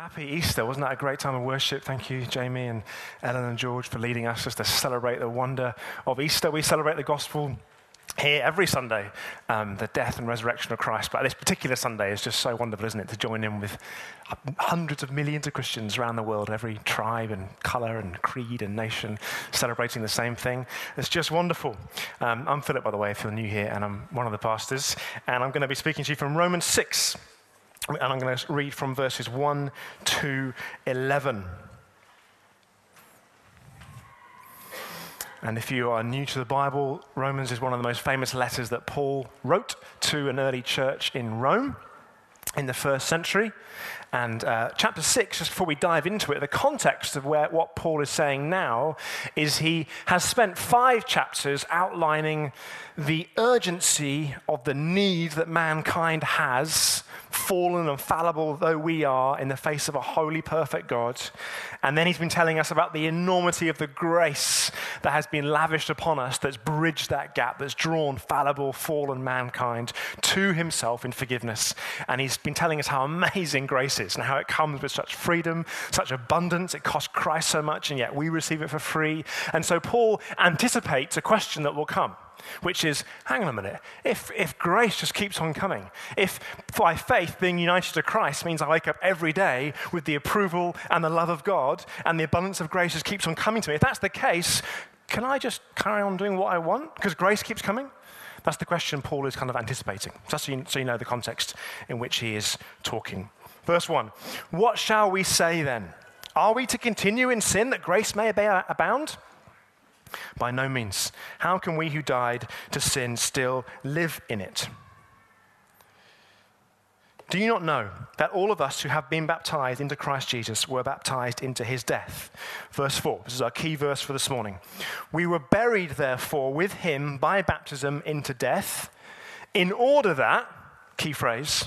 Happy Easter. Wasn't that a great time of worship? Thank you, Jamie and Ellen and George, for leading us just to celebrate the wonder of Easter. We celebrate the gospel here every Sunday, the death and resurrection of Christ. But this particular Sunday is just so wonderful, isn't it, to join in with hundreds of millions of Christians around the world, every tribe and color and creed and nation, celebrating the same thing. It's just wonderful. I'm Philip, by the way, if you're new here, and I'm one of the pastors. And I'm going to be speaking to you from Romans 6. And I'm going to read from verses 1 to 11. And if you are new to the Bible, Romans is one of the most famous letters that Paul wrote to an early church in Rome in the first century. And chapter 6, just before we dive into it, the context of what Paul is saying now is he has spent 5 chapters outlining the urgency of the need that mankind has, fallen and fallible though we are, in the face of a holy, perfect God. And then he's been telling us about the enormity of the grace that has been lavished upon us, that's bridged that gap, that's drawn fallible, fallen mankind to himself in forgiveness. And he's been telling us how amazing grace and how it comes with such freedom, such abundance. It cost Christ so much, and yet we receive it for free. And so Paul anticipates a question that will come, which is, hang on a minute, if grace just keeps on coming, if by faith being united to Christ means I wake up every day with the approval and the love of God, and the abundance of grace just keeps on coming to me, if that's the case, can I just carry on doing what I want because grace keeps coming? That's the question Paul is kind of anticipating, just so you know the context in which he is talking. Verse 1, what shall we say then? Are we to continue in sin that grace may abound? By no means. How can we who died to sin still live in it? Do you not know that all of us who have been baptized into Christ Jesus were baptized into his death? Verse 4, this is our key verse for this morning. We were buried, therefore, with him by baptism into death, in order that, key phrase,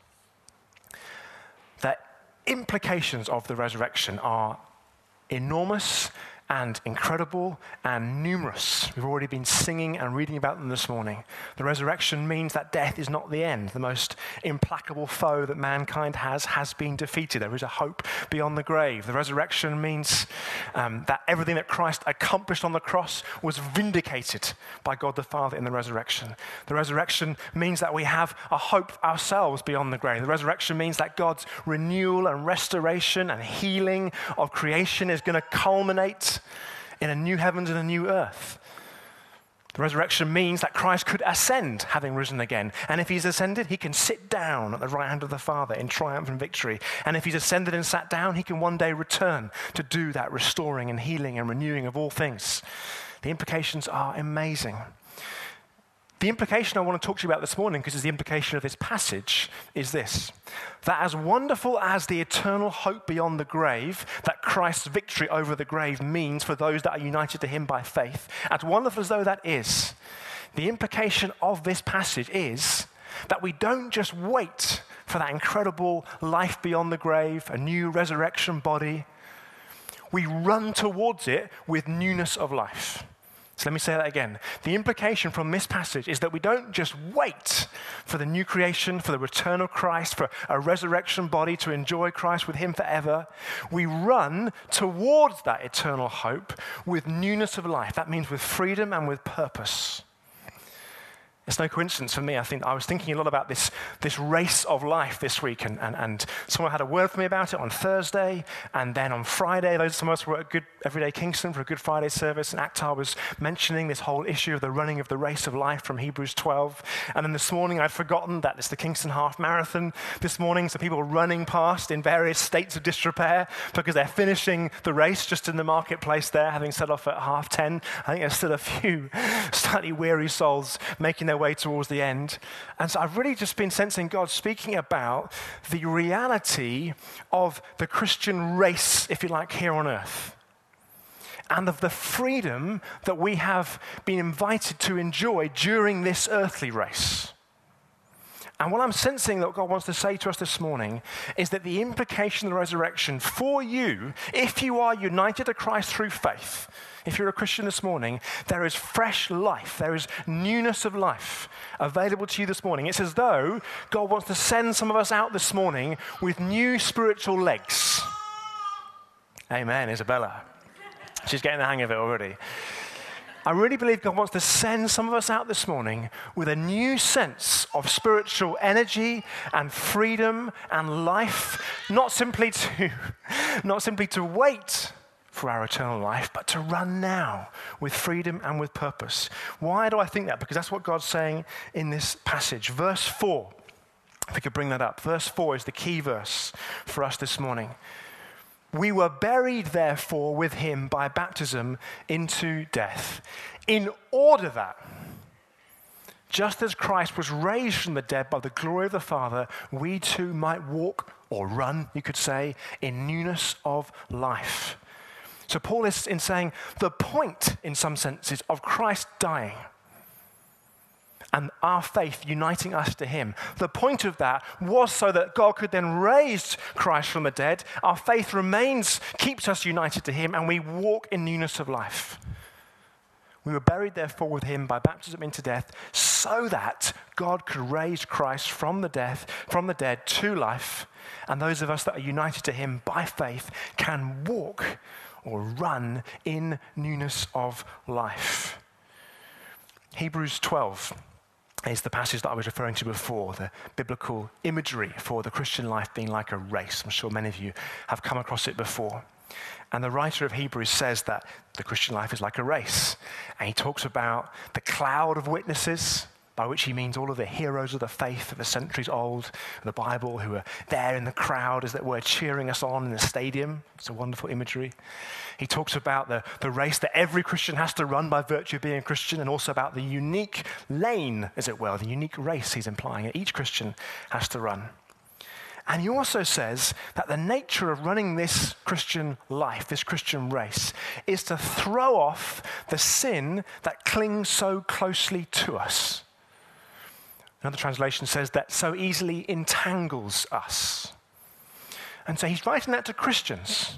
That implications of the resurrection are enormous and incredible and numerous. We've already been singing and reading about them this morning. The resurrection means that death is not the end. The most implacable foe that mankind has been defeated. There is a hope beyond the grave. The resurrection means that everything that Christ accomplished on the cross was vindicated by God the Father in the resurrection. The resurrection means that we have a hope ourselves beyond the grave. The resurrection means that God's renewal and restoration and healing of creation is going to culminate in a new heavens and a new earth. The resurrection means that Christ could ascend, having risen again. And if he's ascended, he can sit down at the right hand of the Father in triumph and victory. And if he's ascended and sat down, he can one day return to do that restoring and healing and renewing of all things. The implications are amazing. The implication I want to talk to you about this morning, because it's the implication of this passage, is this: that as wonderful as the eternal hope beyond the grave that Christ's victory over the grave means for those that are united to him by faith, as wonderful as though that is, the implication of this passage is that we don't just wait for that incredible life beyond the grave, a new resurrection body. We run towards it with newness of life. So let me say that again. The implication from this passage is that we don't just wait for the new creation, for the return of Christ, for a resurrection body to enjoy Christ with him forever. We run towards that eternal hope with newness of life. That means with freedom and with purpose. It's no coincidence for me. I think I was thinking a lot about this race of life this week, and someone had a word for me about it on Thursday, and then on Friday, some of us were at Good Everyday Kingston for a Good Friday service, and Akhtar was mentioning this whole issue of the running of the race of life from Hebrews 12. And then this morning, I'd forgotten that it's the Kingston Half Marathon this morning, so people are running past in various states of disrepair because they're finishing the race just in the marketplace there, having set off at 10:30. I think there's still a few slightly weary souls making their way towards the end. And so I've really just been sensing God speaking about the reality of the Christian race, if you like, here on earth, and of the freedom that we have been invited to enjoy during this earthly race. And what I'm sensing that God wants to say to us this morning is that the implication of the resurrection for you, if you are united to Christ through faith, if you're a Christian this morning, there is fresh life, there is newness of life available to you this morning. It's as though God wants to send some of us out this morning with new spiritual legs. Amen, Isabella. She's getting the hang of it already. I really believe God wants to send some of us out this morning with a new sense of spiritual energy and freedom and life, not simply to wait for our eternal life, but to run now with freedom and with purpose. Why do I think that? Because that's what God's saying in this passage. Verse 4, if we could bring that up. Verse 4 is the key verse for us this morning. We were buried, therefore, with him by baptism into death, in order that, just as Christ was raised from the dead by the glory of the Father, we too might walk, or run, you could say, in newness of life. So Paul is in saying the point, in some senses, of Christ dying and our faith uniting us to him. The point of that was so that God could then raise Christ from the dead. Our faith remains, keeps us united to him, and we walk in newness of life. We were buried, therefore, with him by baptism into death, so that God could raise Christ from the dead to life, and those of us that are united to him by faith can walk or run in newness of life. Hebrews 12 is the passage that I was referring to before, the biblical imagery for the Christian life being like a race. I'm sure many of you have come across it before. And the writer of Hebrews says that the Christian life is like a race. And he talks about the cloud of witnesses, by which he means all of the heroes of the faith that are centuries old, the Bible, who are there in the crowd, as it were, cheering us on in the stadium. It's a wonderful imagery. He talks about the race that every Christian has to run by virtue of being a Christian, and also about the unique lane, as it were, the unique race he's implying that each Christian has to run. And he also says that the nature of running this Christian life, this Christian race, is to throw off the sin that clings so closely to us. Another translation says that so easily entangles us. And so he's writing that to Christians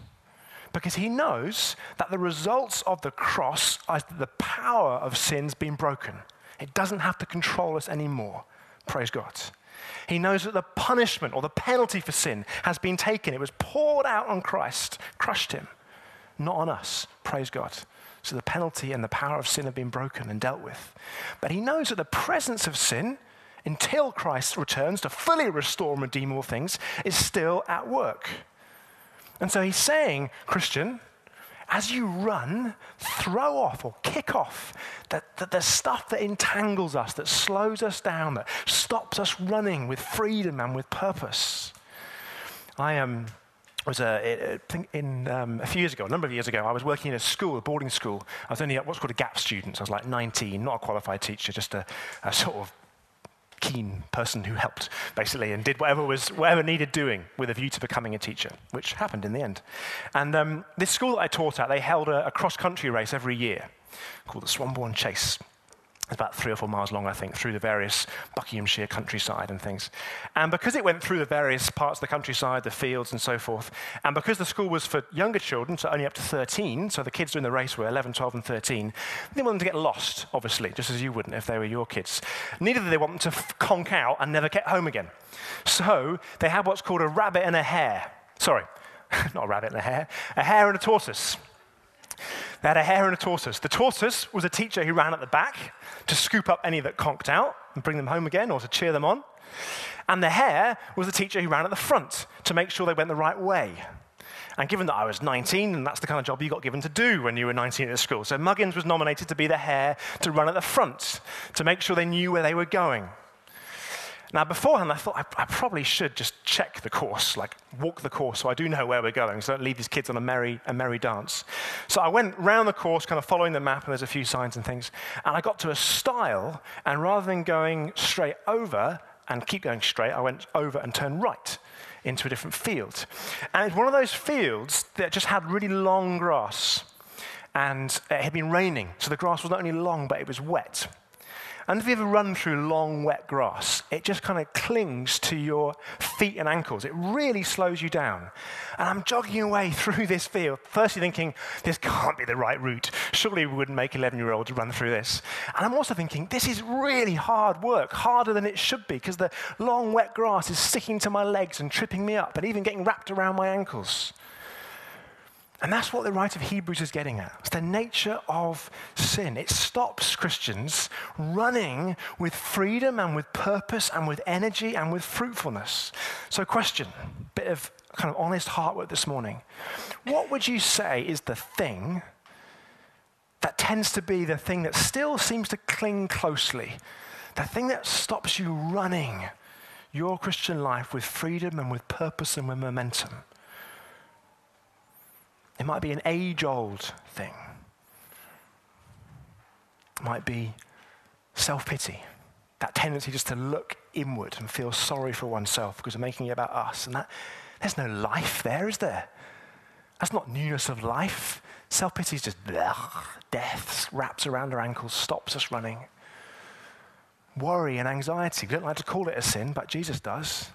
because he knows that the results of the cross are the power of sin's been broken. It doesn't have to control us anymore. Praise God. He knows that the punishment or the penalty for sin has been taken. It was poured out on Christ, crushed him, not on us. Praise God. So the penalty and the power of sin have been broken and dealt with. But he knows that the presence of sin, until Christ returns to fully restore and redeem all things, is still at work. And so he's saying, Christian, as you run, throw off or kick off the stuff that entangles us, that slows us down, that stops us running with freedom and with purpose. A number of years ago, I was working in a school, a boarding school. I was only what's called a gap student. So I was like 19, not a qualified teacher, just a sort of keen person who helped, basically, and did whatever needed doing with a view to becoming a teacher, which happened in the end. And this school that I taught at, they held a cross-country race every year called the Swanbourne Chase. It's about 3 or 4 miles long, I think, through the various Buckinghamshire countryside and things. And because it went through the various parts of the countryside, the fields and so forth, and because the school was for younger children, so only up to 13, so the kids doing the race were 11, 12 and 13, they didn't want them to get lost, obviously, just as you wouldn't if they were your kids. Neither did they want them to conk out and never get home again. So they had what's called a rabbit and a hare. Sorry, not a rabbit and a hare and a tortoise. They had a hare and a tortoise. The tortoise was a teacher who ran at the back to scoop up any that conked out and bring them home again or to cheer them on. And the hare was the teacher who ran at the front to make sure they went the right way. And given that I was 19, and that's the kind of job you got given to do when you were 19 at school, so Muggins was nominated to be the hare to run at the front to make sure they knew where they were going. Now, beforehand, I thought I probably should just check the course, like walk the course, so I do know where we're going, so I don't leave these kids on a merry dance. So I went round the course, kind of following the map, and there's a few signs and things, and I got to a stile, and rather than going straight over and keep going straight, I went over and turned right into a different field. And it's one of those fields that just had really long grass, and it had been raining, so the grass was not only long, but it was wet. And if you ever run through long, wet grass, it just kind of clings to your feet and ankles. It really slows you down. And I'm jogging away through this field, firstly thinking, this can't be the right route. Surely we wouldn't make 11-year-olds run through this. And I'm also thinking, this is really hard work, harder than it should be, because the long, wet grass is sticking to my legs and tripping me up and even getting wrapped around my ankles. And that's what the writer of Hebrews is getting at. It's the nature of sin. It stops Christians running with freedom and with purpose and with energy and with fruitfulness. So question, bit of kind of honest heart work this morning. What would you say is the thing that tends to be the thing that still seems to cling closely? The thing that stops you running your Christian life with freedom and with purpose and with momentum? It might be an age-old thing. It might be self-pity, that tendency just to look inward and feel sorry for oneself because we're making it about us. And that there's no life there, is there? That's not newness of life. Self-pity is just death wraps around our ankles, stops us running. Worry and anxiety. We don't like to call it a sin, but Jesus does.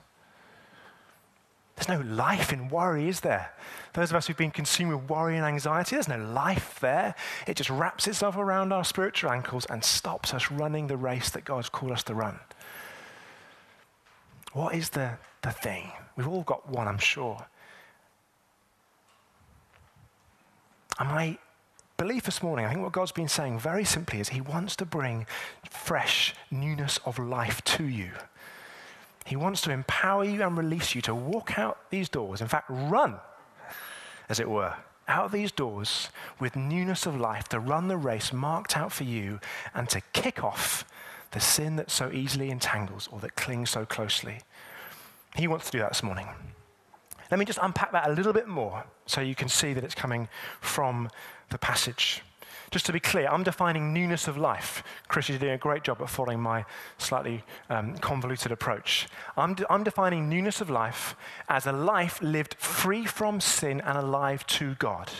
There's no life in worry, is there? Those of us who've been consumed with worry and anxiety, there's no life there. It just wraps itself around our spiritual ankles and stops us running the race that God's called us to run. What is the thing? We've all got one, I'm sure. And my belief this morning, I think what God's been saying very simply is he wants to bring fresh newness of life to you. He wants to empower you and release you to walk out these doors, in fact, run, as it were, out these doors with newness of life, to run the race marked out for you and to kick off the sin that so easily entangles or that clings so closely. He wants to do that this morning. Let me just unpack that a little bit more so you can see that it's coming from the passage. Just to be clear, I'm defining newness of life. Chris, you're doing a great job at following my slightly convoluted approach. I'm defining newness of life as a life lived free from sin and alive to God.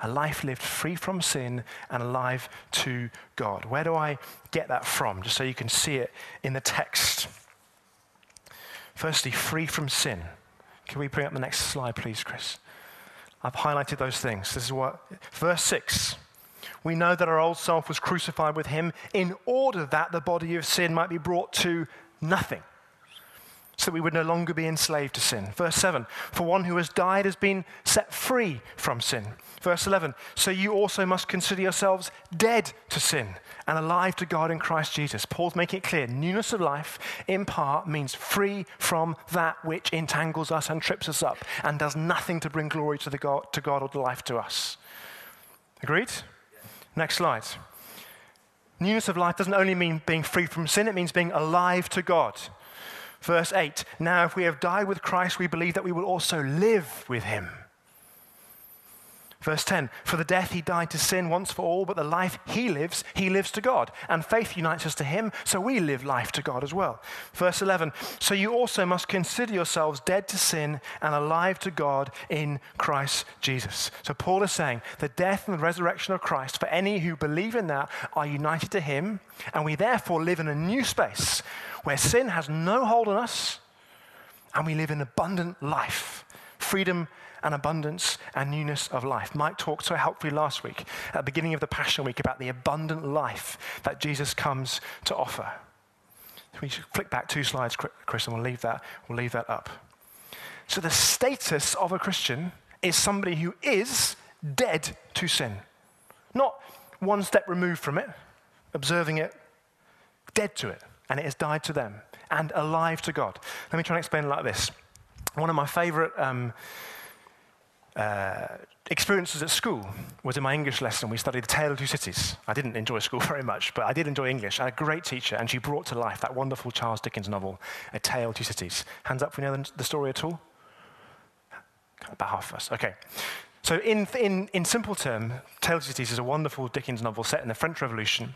A life lived free from sin and alive to God. Where do I get that from? Just so you can see it in the text. Firstly, free from sin. Can we bring up the next slide, please, Chris? I've highlighted those things. This is what, verse 6. We know that our old self was crucified with him in order that the body of sin might be brought to nothing, so that we would no longer be enslaved to sin. Verse 7, for one who has died has been set free from sin. Verse 11, so you also must consider yourselves dead to sin and alive to God in Christ Jesus. Paul's making it clear, newness of life in part means free from that which entangles us and trips us up and does nothing to bring glory to God or to life to us. Agreed? Next slide. Newness of life doesn't only mean being free from sin, it means being alive to God. Verse 8, now if we have died with Christ, we believe that we will also live with him. Verse 10, for the death he died to sin once for all, but the life he lives to God. And faith unites us to him, so we live life to God as well. Verse 11, so you also must consider yourselves dead to sin and alive to God in Christ Jesus. So Paul is saying, the death and the resurrection of Christ, for any who believe in that, are united to him, and we therefore live in a new space where sin has no hold on us, and we live an abundant life, freedom and abundance and newness of life. Mike talked so helpfully last week at the beginning of the Passion Week about the abundant life that Jesus comes to offer. We should flick back 2 slides, Chris, and we'll leave that up. So the status of a Christian is somebody who is dead to sin. one step removed from it, observing it, dead to it, and it has died to them, and alive to God. Let me try and explain it like this. One of my favorite experiences at school was in my English lesson. We studied The Tale of Two Cities. I didn't enjoy school very much, but I did enjoy English. I had a great teacher, and she brought to life that wonderful Charles Dickens novel, A Tale of Two Cities. Hands up if you know the story at all? About half of us, okay. So in simple terms, Tale of Two Cities is a wonderful Dickens novel set in the French Revolution,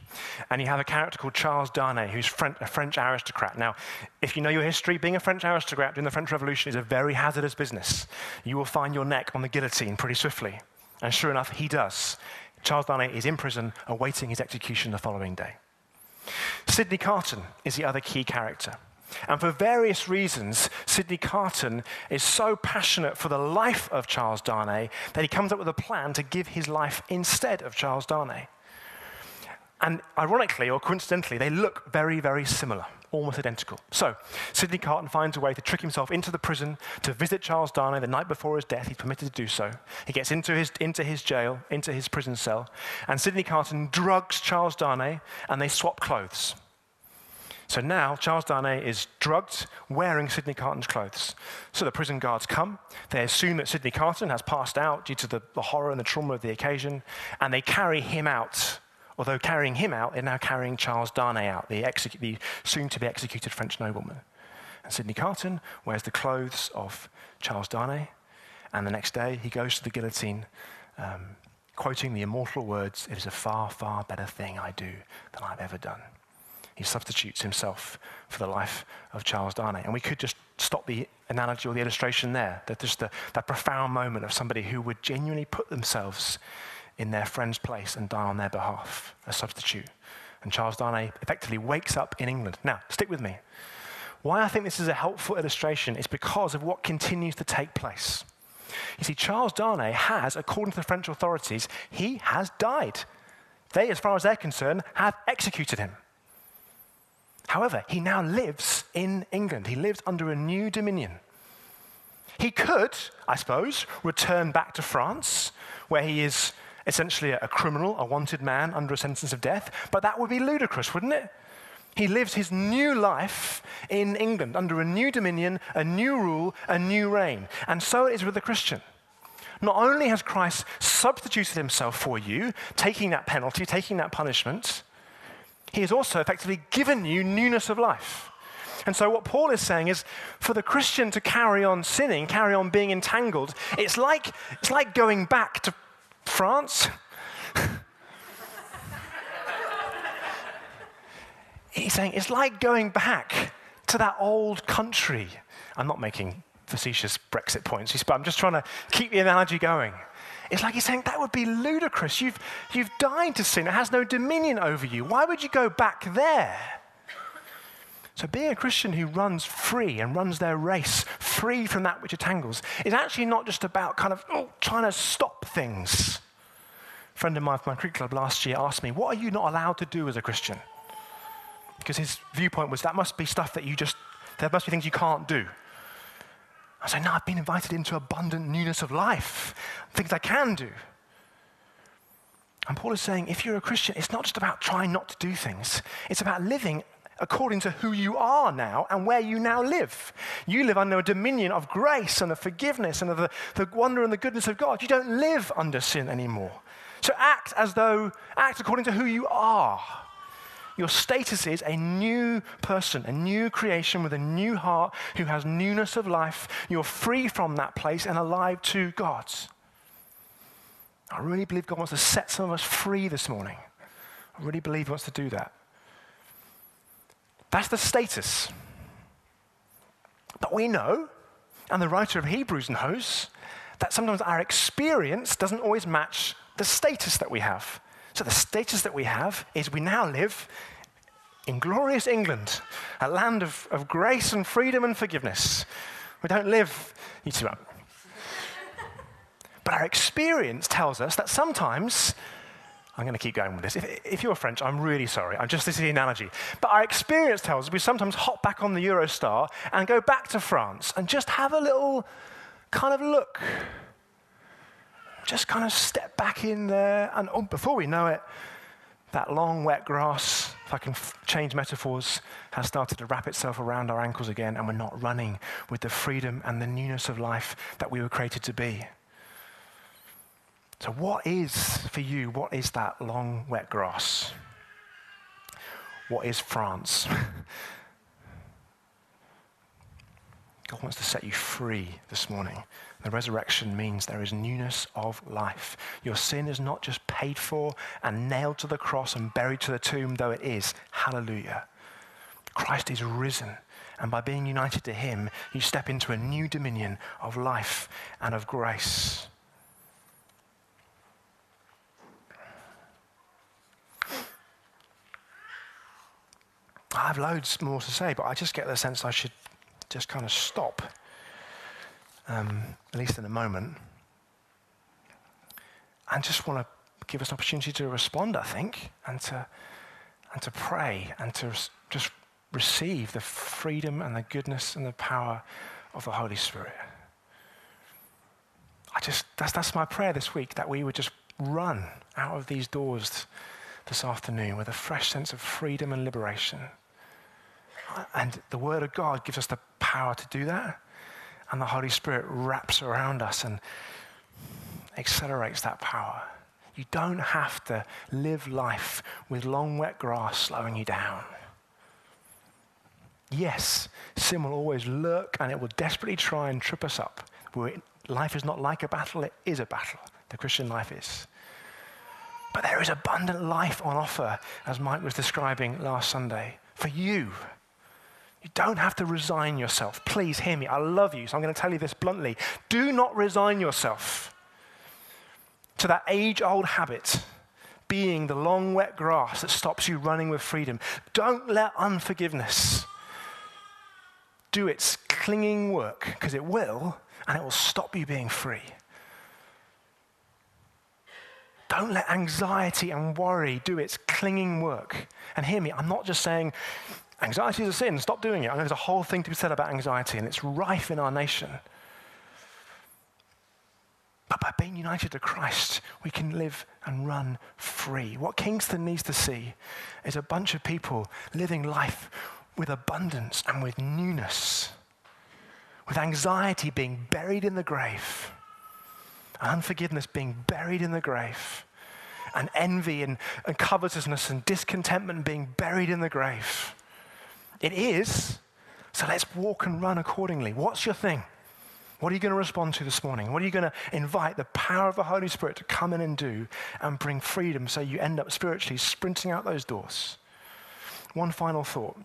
and you have a character called Charles Darnay, who's a French aristocrat. Now, if you know your history, being a French aristocrat during the French Revolution is a very hazardous business. You will find your neck on the guillotine pretty swiftly, and sure enough, he does. Charles Darnay is in prison, awaiting his execution the following day. Sydney Carton is the other key character. And for various reasons, Sydney Carton is so passionate for the life of Charles Darnay that he comes up with a plan to give his life instead of Charles Darnay. And ironically, or coincidentally, they look very, very similar, almost identical. So Sydney Carton finds a way to trick himself into the prison to visit Charles Darnay the night before his death. He's permitted to do so. He gets into his jail, into his prison cell, and Sydney Carton drugs Charles Darnay, and they swap clothes. So now, Charles Darnay is drugged, wearing Sydney Carton's clothes. So the prison guards come, they assume that Sydney Carton has passed out due to the horror and the trauma of the occasion, and they carry him out. Although carrying him out, they're now carrying Charles Darnay out, the soon-to-be-executed French nobleman. And Sydney Carton wears the clothes of Charles Darnay, and the next day he goes to the guillotine, quoting the immortal words, "It is a far, far better thing I do than I've ever done." He substitutes himself for the life of Charles Darnay. And we could just stop the analogy or the illustration there, that just that profound moment of somebody who would genuinely put themselves in their friend's place and die on their behalf, a substitute. And Charles Darnay effectively wakes up in England. Now, stick with me. Why I think this is a helpful illustration is because of what continues to take place. You see, Charles Darnay has, according to the French authorities, he has died. They, as far as they're concerned, have executed him. However, he now lives in England. He lives under a new dominion. He could, I suppose, return back to France, where he is essentially a criminal, a wanted man under a sentence of death, but that would be ludicrous, wouldn't it? He lives his new life in England, under a new dominion, a new rule, a new reign. And so it is with the Christian. Not only has Christ substituted himself for you, taking that penalty, taking that punishment, he has also effectively given you newness of life. And so what Paul is saying is, for the Christian to carry on sinning, carry on being entangled, it's like going back to France. He's saying, it's like going back to that old country. I'm not making facetious Brexit points, but I'm just trying to keep the analogy going. It's like he's saying, that would be ludicrous. You've died to sin. It has no dominion over you. Why would you go back there? So being a Christian who runs free and runs their race, free from that which entangles, is actually not just about kind of trying to stop things. A friend of mine from my Greek club last year asked me, what are you not allowed to do as a Christian? Because his viewpoint was, that must be stuff that there must be things you can't do. I say, no, I've been invited into abundant newness of life, things I can do. And Paul is saying, if you're a Christian, it's not just about trying not to do things. It's about living according to who you are now and where you now live. You live under a dominion of grace and of forgiveness and of the wonder and the goodness of God. You don't live under sin anymore. So act according to who you are. Your status is a new person, a new creation with a new heart who has newness of life. You're free from that place and alive to God. I really believe God wants to set some of us free this morning. I really believe he wants to do that. That's the status. But we know, and the writer of Hebrews knows, that sometimes our experience doesn't always match the status that we have. So the status that we have is we now live in glorious England, a land of grace and freedom and forgiveness. We don't live, you see what? But our experience tells us that sometimes, I'm going to keep going with this. If you're French, I'm really sorry. This is the analogy. But our experience tells us we sometimes hop back on the Eurostar and go back to France and just have a little kind of look. just kind of step back in there, and before we know it, that long wet grass, if I can change metaphors, has started to wrap itself around our ankles again, and we're not running with the freedom and the newness of life that we were created to be. So what is, for you, what is that long wet grass? What is France? God wants to set you free this morning. The resurrection means there is newness of life. Your sin is not just paid for and nailed to the cross and buried to the tomb, though it is. Hallelujah. Christ is risen, and by being united to him, you step into a new dominion of life and of grace. I have loads more to say, but I just get the sense I should just kind of stop, at least in a moment, and just want to give us an opportunity to respond, I think, and to pray, and to just receive the freedom and the goodness and the power of the Holy Spirit. That's my prayer this week, that we would just run out of these doors this afternoon with a fresh sense of freedom and liberation. And the Word of God gives us the power to do that. And the Holy Spirit wraps around us and accelerates that power. You don't have to live life with long, wet grass slowing you down. Yes, sin will always lurk, and it will desperately try and trip us up. Life is not like a battle, it is a battle. The Christian life is. But there is abundant life on offer, as Mike was describing last Sunday, for you. You don't have to resign yourself. Please hear me. I love you, so I'm going to tell you this bluntly. Do not resign yourself to that age-old habit being the long, wet grass that stops you running with freedom. Don't let unforgiveness do its clinging work, because it will, and it will stop you being free. Don't let anxiety and worry do its clinging work. And hear me, I'm not just saying anxiety is a sin, stop doing it. I know there's a whole thing to be said about anxiety, and it's rife in our nation. But by being united to Christ, we can live and run free. What Kingston needs to see is a bunch of people living life with abundance and with newness, with anxiety being buried in the grave, and unforgiveness being buried in the grave, and envy and covetousness and discontentment being buried in the grave. It is, so let's walk and run accordingly. What's your thing? What are you going to respond to this morning? What are you going to invite the power of the Holy Spirit to come in and do and bring freedom, so you end up spiritually sprinting out those doors? One final thought.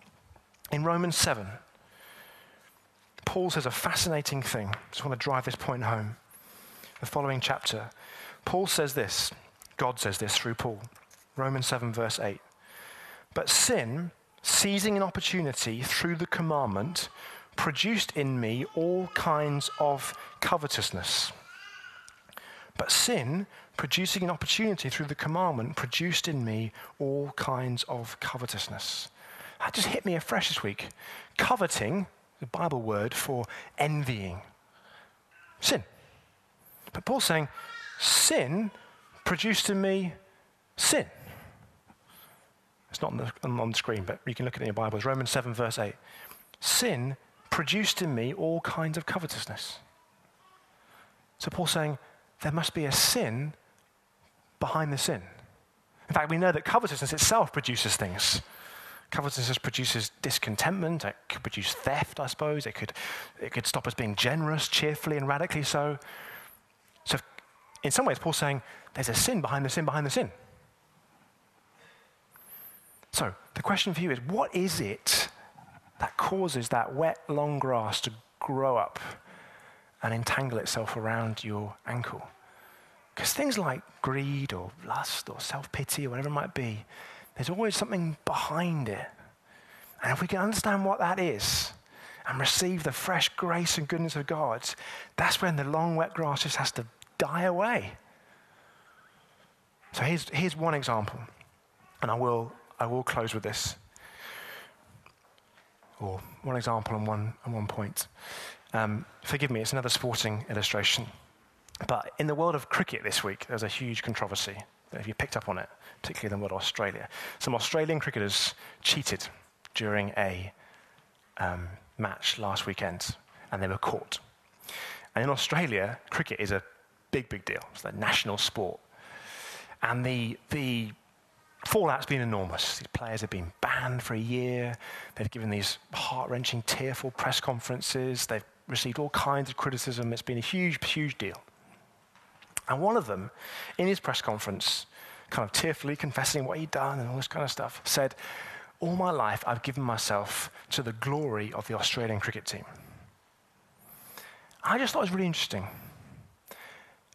In Romans 7, Paul says a fascinating thing. I just want to drive this point home. The following chapter, Paul says this. God says this through Paul. Romans 7, verse 8. But sin, seizing an opportunity through the commandment, produced in me all kinds of covetousness. But sin, producing an opportunity through the commandment, produced in me all kinds of covetousness. That just hit me afresh this week. Coveting, the Bible word for envying. Sin. But Paul's saying, sin produced in me sin. It's not on the screen, but you can look at it in your Bibles. Romans 7, verse 8. Sin produced in me all kinds of covetousness. So Paul's saying there must be a sin behind the sin. In fact, we know that covetousness itself produces things. Covetousness produces discontentment. It could produce theft, I suppose. It could stop us being generous, cheerfully and radically so. So in some ways, Paul's saying there's a sin behind the sin behind the sin. So the question for you is, what is it that causes that wet, long grass to grow up and entangle itself around your ankle? Because things like greed or lust or self-pity or whatever it might be, there's always something behind it. And if we can understand what that is and receive the fresh grace and goodness of God, that's when the long, wet grass just has to die away. So here's one example, and I will close with this. Or one example and one point. Forgive me, it's another sporting illustration. But in the world of cricket this week, there's a huge controversy. If you picked up on it, particularly in the world of Australia, some Australian cricketers cheated during a match last weekend, and they were caught. And in Australia, cricket is a big, big deal. It's the national sport. And the fallout's been enormous. These players have been banned for a year. They've given these heart-wrenching, tearful press conferences. They've received all kinds of criticism. It's been a huge, huge deal. And one of them, in his press conference, kind of tearfully confessing what he'd done and all this kind of stuff, said, "All my life, I've given myself to the glory of the Australian cricket team." I just thought it was really interesting.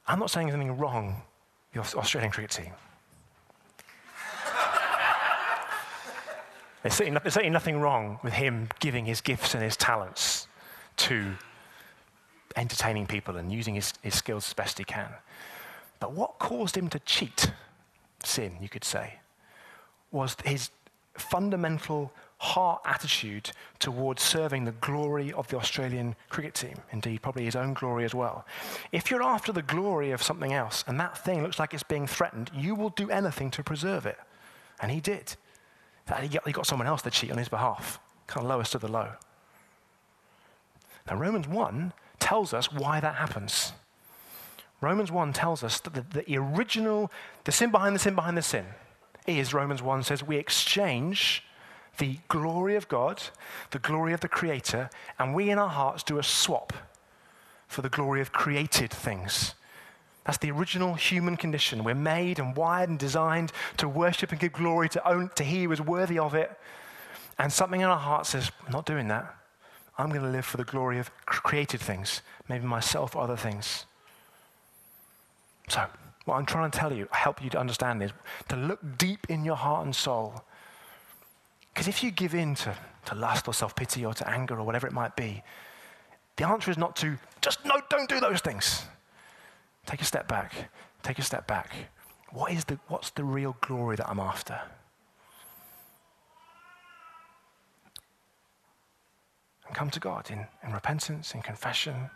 I'm not saying anything wrong with the Australian cricket team. There's certainly nothing wrong with him giving his gifts and his talents to entertaining people and using his skills as best he can. But what caused him to cheat, sin, you could say, was his fundamental heart attitude towards serving the glory of the Australian cricket team, indeed probably his own glory as well. If you're after the glory of something else and that thing looks like it's being threatened, you will do anything to preserve it. And he did. He got someone else to cheat on his behalf, kind of lowest of the low. Now Romans 1 tells us why that happens. Romans 1 tells us that the sin behind the sin behind the sin is, Romans 1 says, we exchange the glory of God, the glory of the Creator, and we in our hearts do a swap for the glory of created things. That's the original human condition. We're made and wired and designed to worship and give glory to He who is worthy of it. And something in our heart says, I'm not doing that. I'm going to live for the glory of created things, maybe myself or other things. So, what I'm trying to tell you, help you to understand is to look deep in your heart and soul. Because if you give in to lust or self-pity or to anger or whatever it might be, the answer is not to just, no, don't do those things. Take a step back. Take a step back. What's the real glory that I'm after? And come to God in repentance, in confession.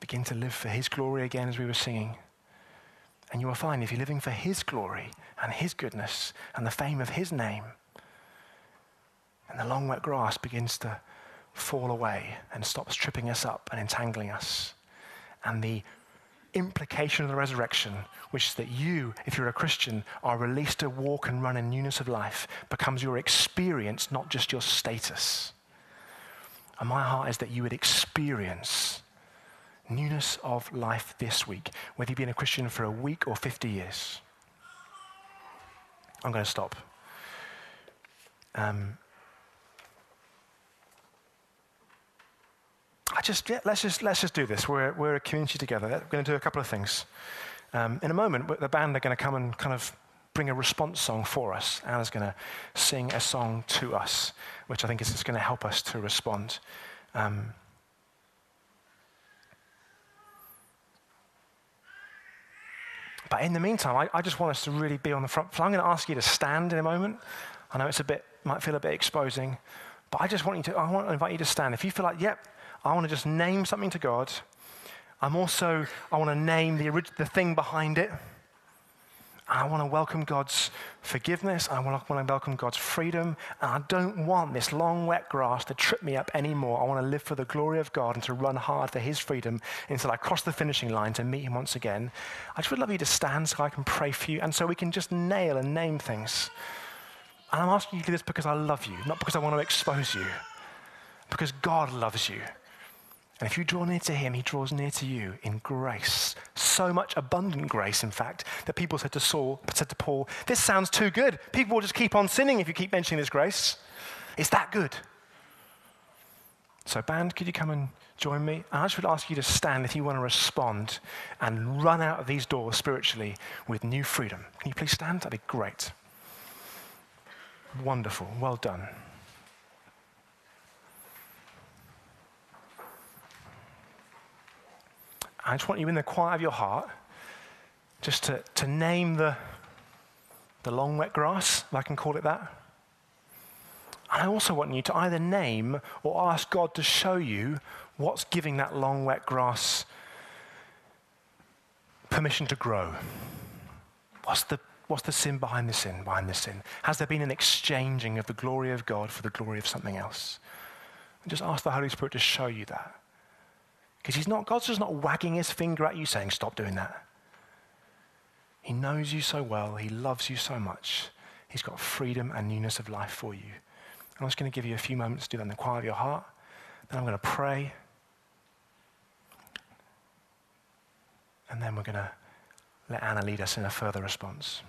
Begin to live for His glory again, as we were singing. And you will find if you're living for His glory and His goodness and the fame of His name, and the long wet grass begins to fall away and stops tripping us up and entangling us. And the implication of the resurrection, which is that you, if you're a Christian, are released to walk and run in newness of life, becomes your experience, not just your status. And my heart is that you would experience newness of life this week, whether you've been a Christian for a week or 50 years. I'm going to stop. Let's just do this. We're a community together. We're going to do a couple of things. In a moment, the band are going to come and kind of bring a response song for us. Anna's going to sing a song to us, which I think is just going to help us to respond. But in the meantime, I just want us to really be on the front. So I'm going to ask you to stand in a moment. I know might feel a bit exposing, but I want to invite you to stand. If you feel like, yep, I want to just name something to God. I want to name the thing behind it. I want to welcome God's forgiveness. I want to welcome God's freedom. And I don't want this long, wet grass to trip me up anymore. I want to live for the glory of God and to run hard for His freedom until I cross the finishing line to meet Him once again. I just would love you to stand so I can pray for you and so we can just nail and name things. And I'm asking you to do this because I love you, not because I want to expose you, because God loves you. And if you draw near to Him, He draws near to you in grace. So much abundant grace, in fact, that people said to Paul, this sounds too good. People will just keep on sinning if you keep mentioning this grace. It's that good. So band, could you come and join me? And I just would ask you to stand if you want to respond and run out of these doors spiritually with new freedom. Can you please stand? That'd be great. Wonderful. Well done. I just want you in the quiet of your heart just to name the long wet grass, if I can call it that. And I also want you to either name or ask God to show you what's giving that long wet grass permission to grow. What's the sin behind the sin, Has there been an exchanging of the glory of God for the glory of something else? And just ask the Holy Spirit to show you that. Because God's just not wagging his finger at you saying, stop doing that. He knows you so well. He loves you so much. He's got freedom and newness of life for you. And I'm just going to give you a few moments to do that in the quiet of your heart. Then I'm going to pray. And then we're going to let Anna lead us in a further response.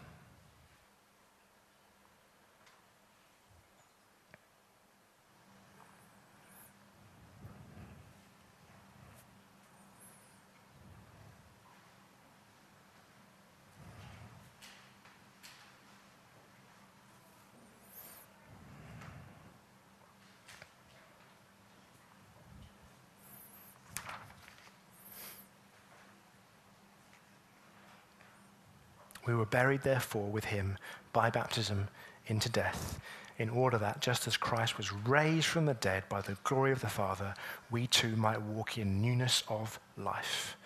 We were buried, therefore, with him by baptism into death, in order that, just as Christ was raised from the dead by the glory of the Father, we too might walk in newness of life.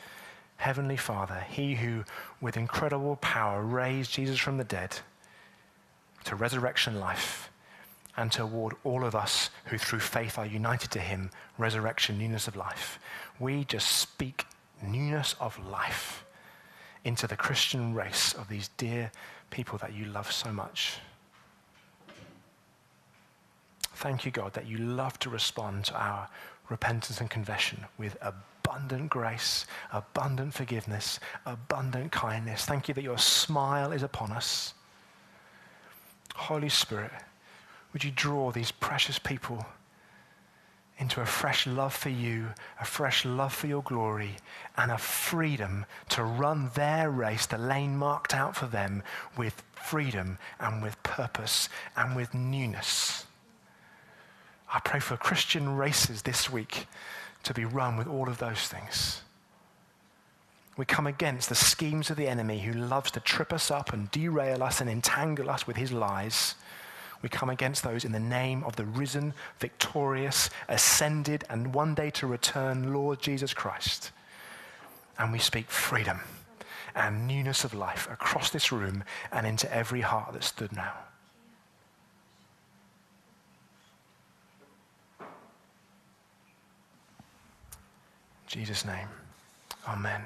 Heavenly Father, he who with incredible power raised Jesus from the dead to resurrection life and to award all of us who through faith are united to him, resurrection, newness of life. We just speak newness of life into the Christian race of these dear people that you love so much. Thank you, God, that you love to respond to our repentance and confession with abundant grace, abundant forgiveness, abundant kindness. Thank you that your smile is upon us. Holy Spirit, would you draw these precious people into a fresh love for you, a fresh love for your glory, and a freedom to run their race, the lane marked out for them, with freedom and with purpose and with newness. I pray for Christian races this week to be run with all of those things. We come against the schemes of the enemy who loves to trip us up and derail us and entangle us with his lies. We come against those in the name of the risen, victorious, ascended, and one day to return Lord Jesus Christ. And we speak freedom and newness of life across this room and into every heart that stood now. In Jesus' name, amen.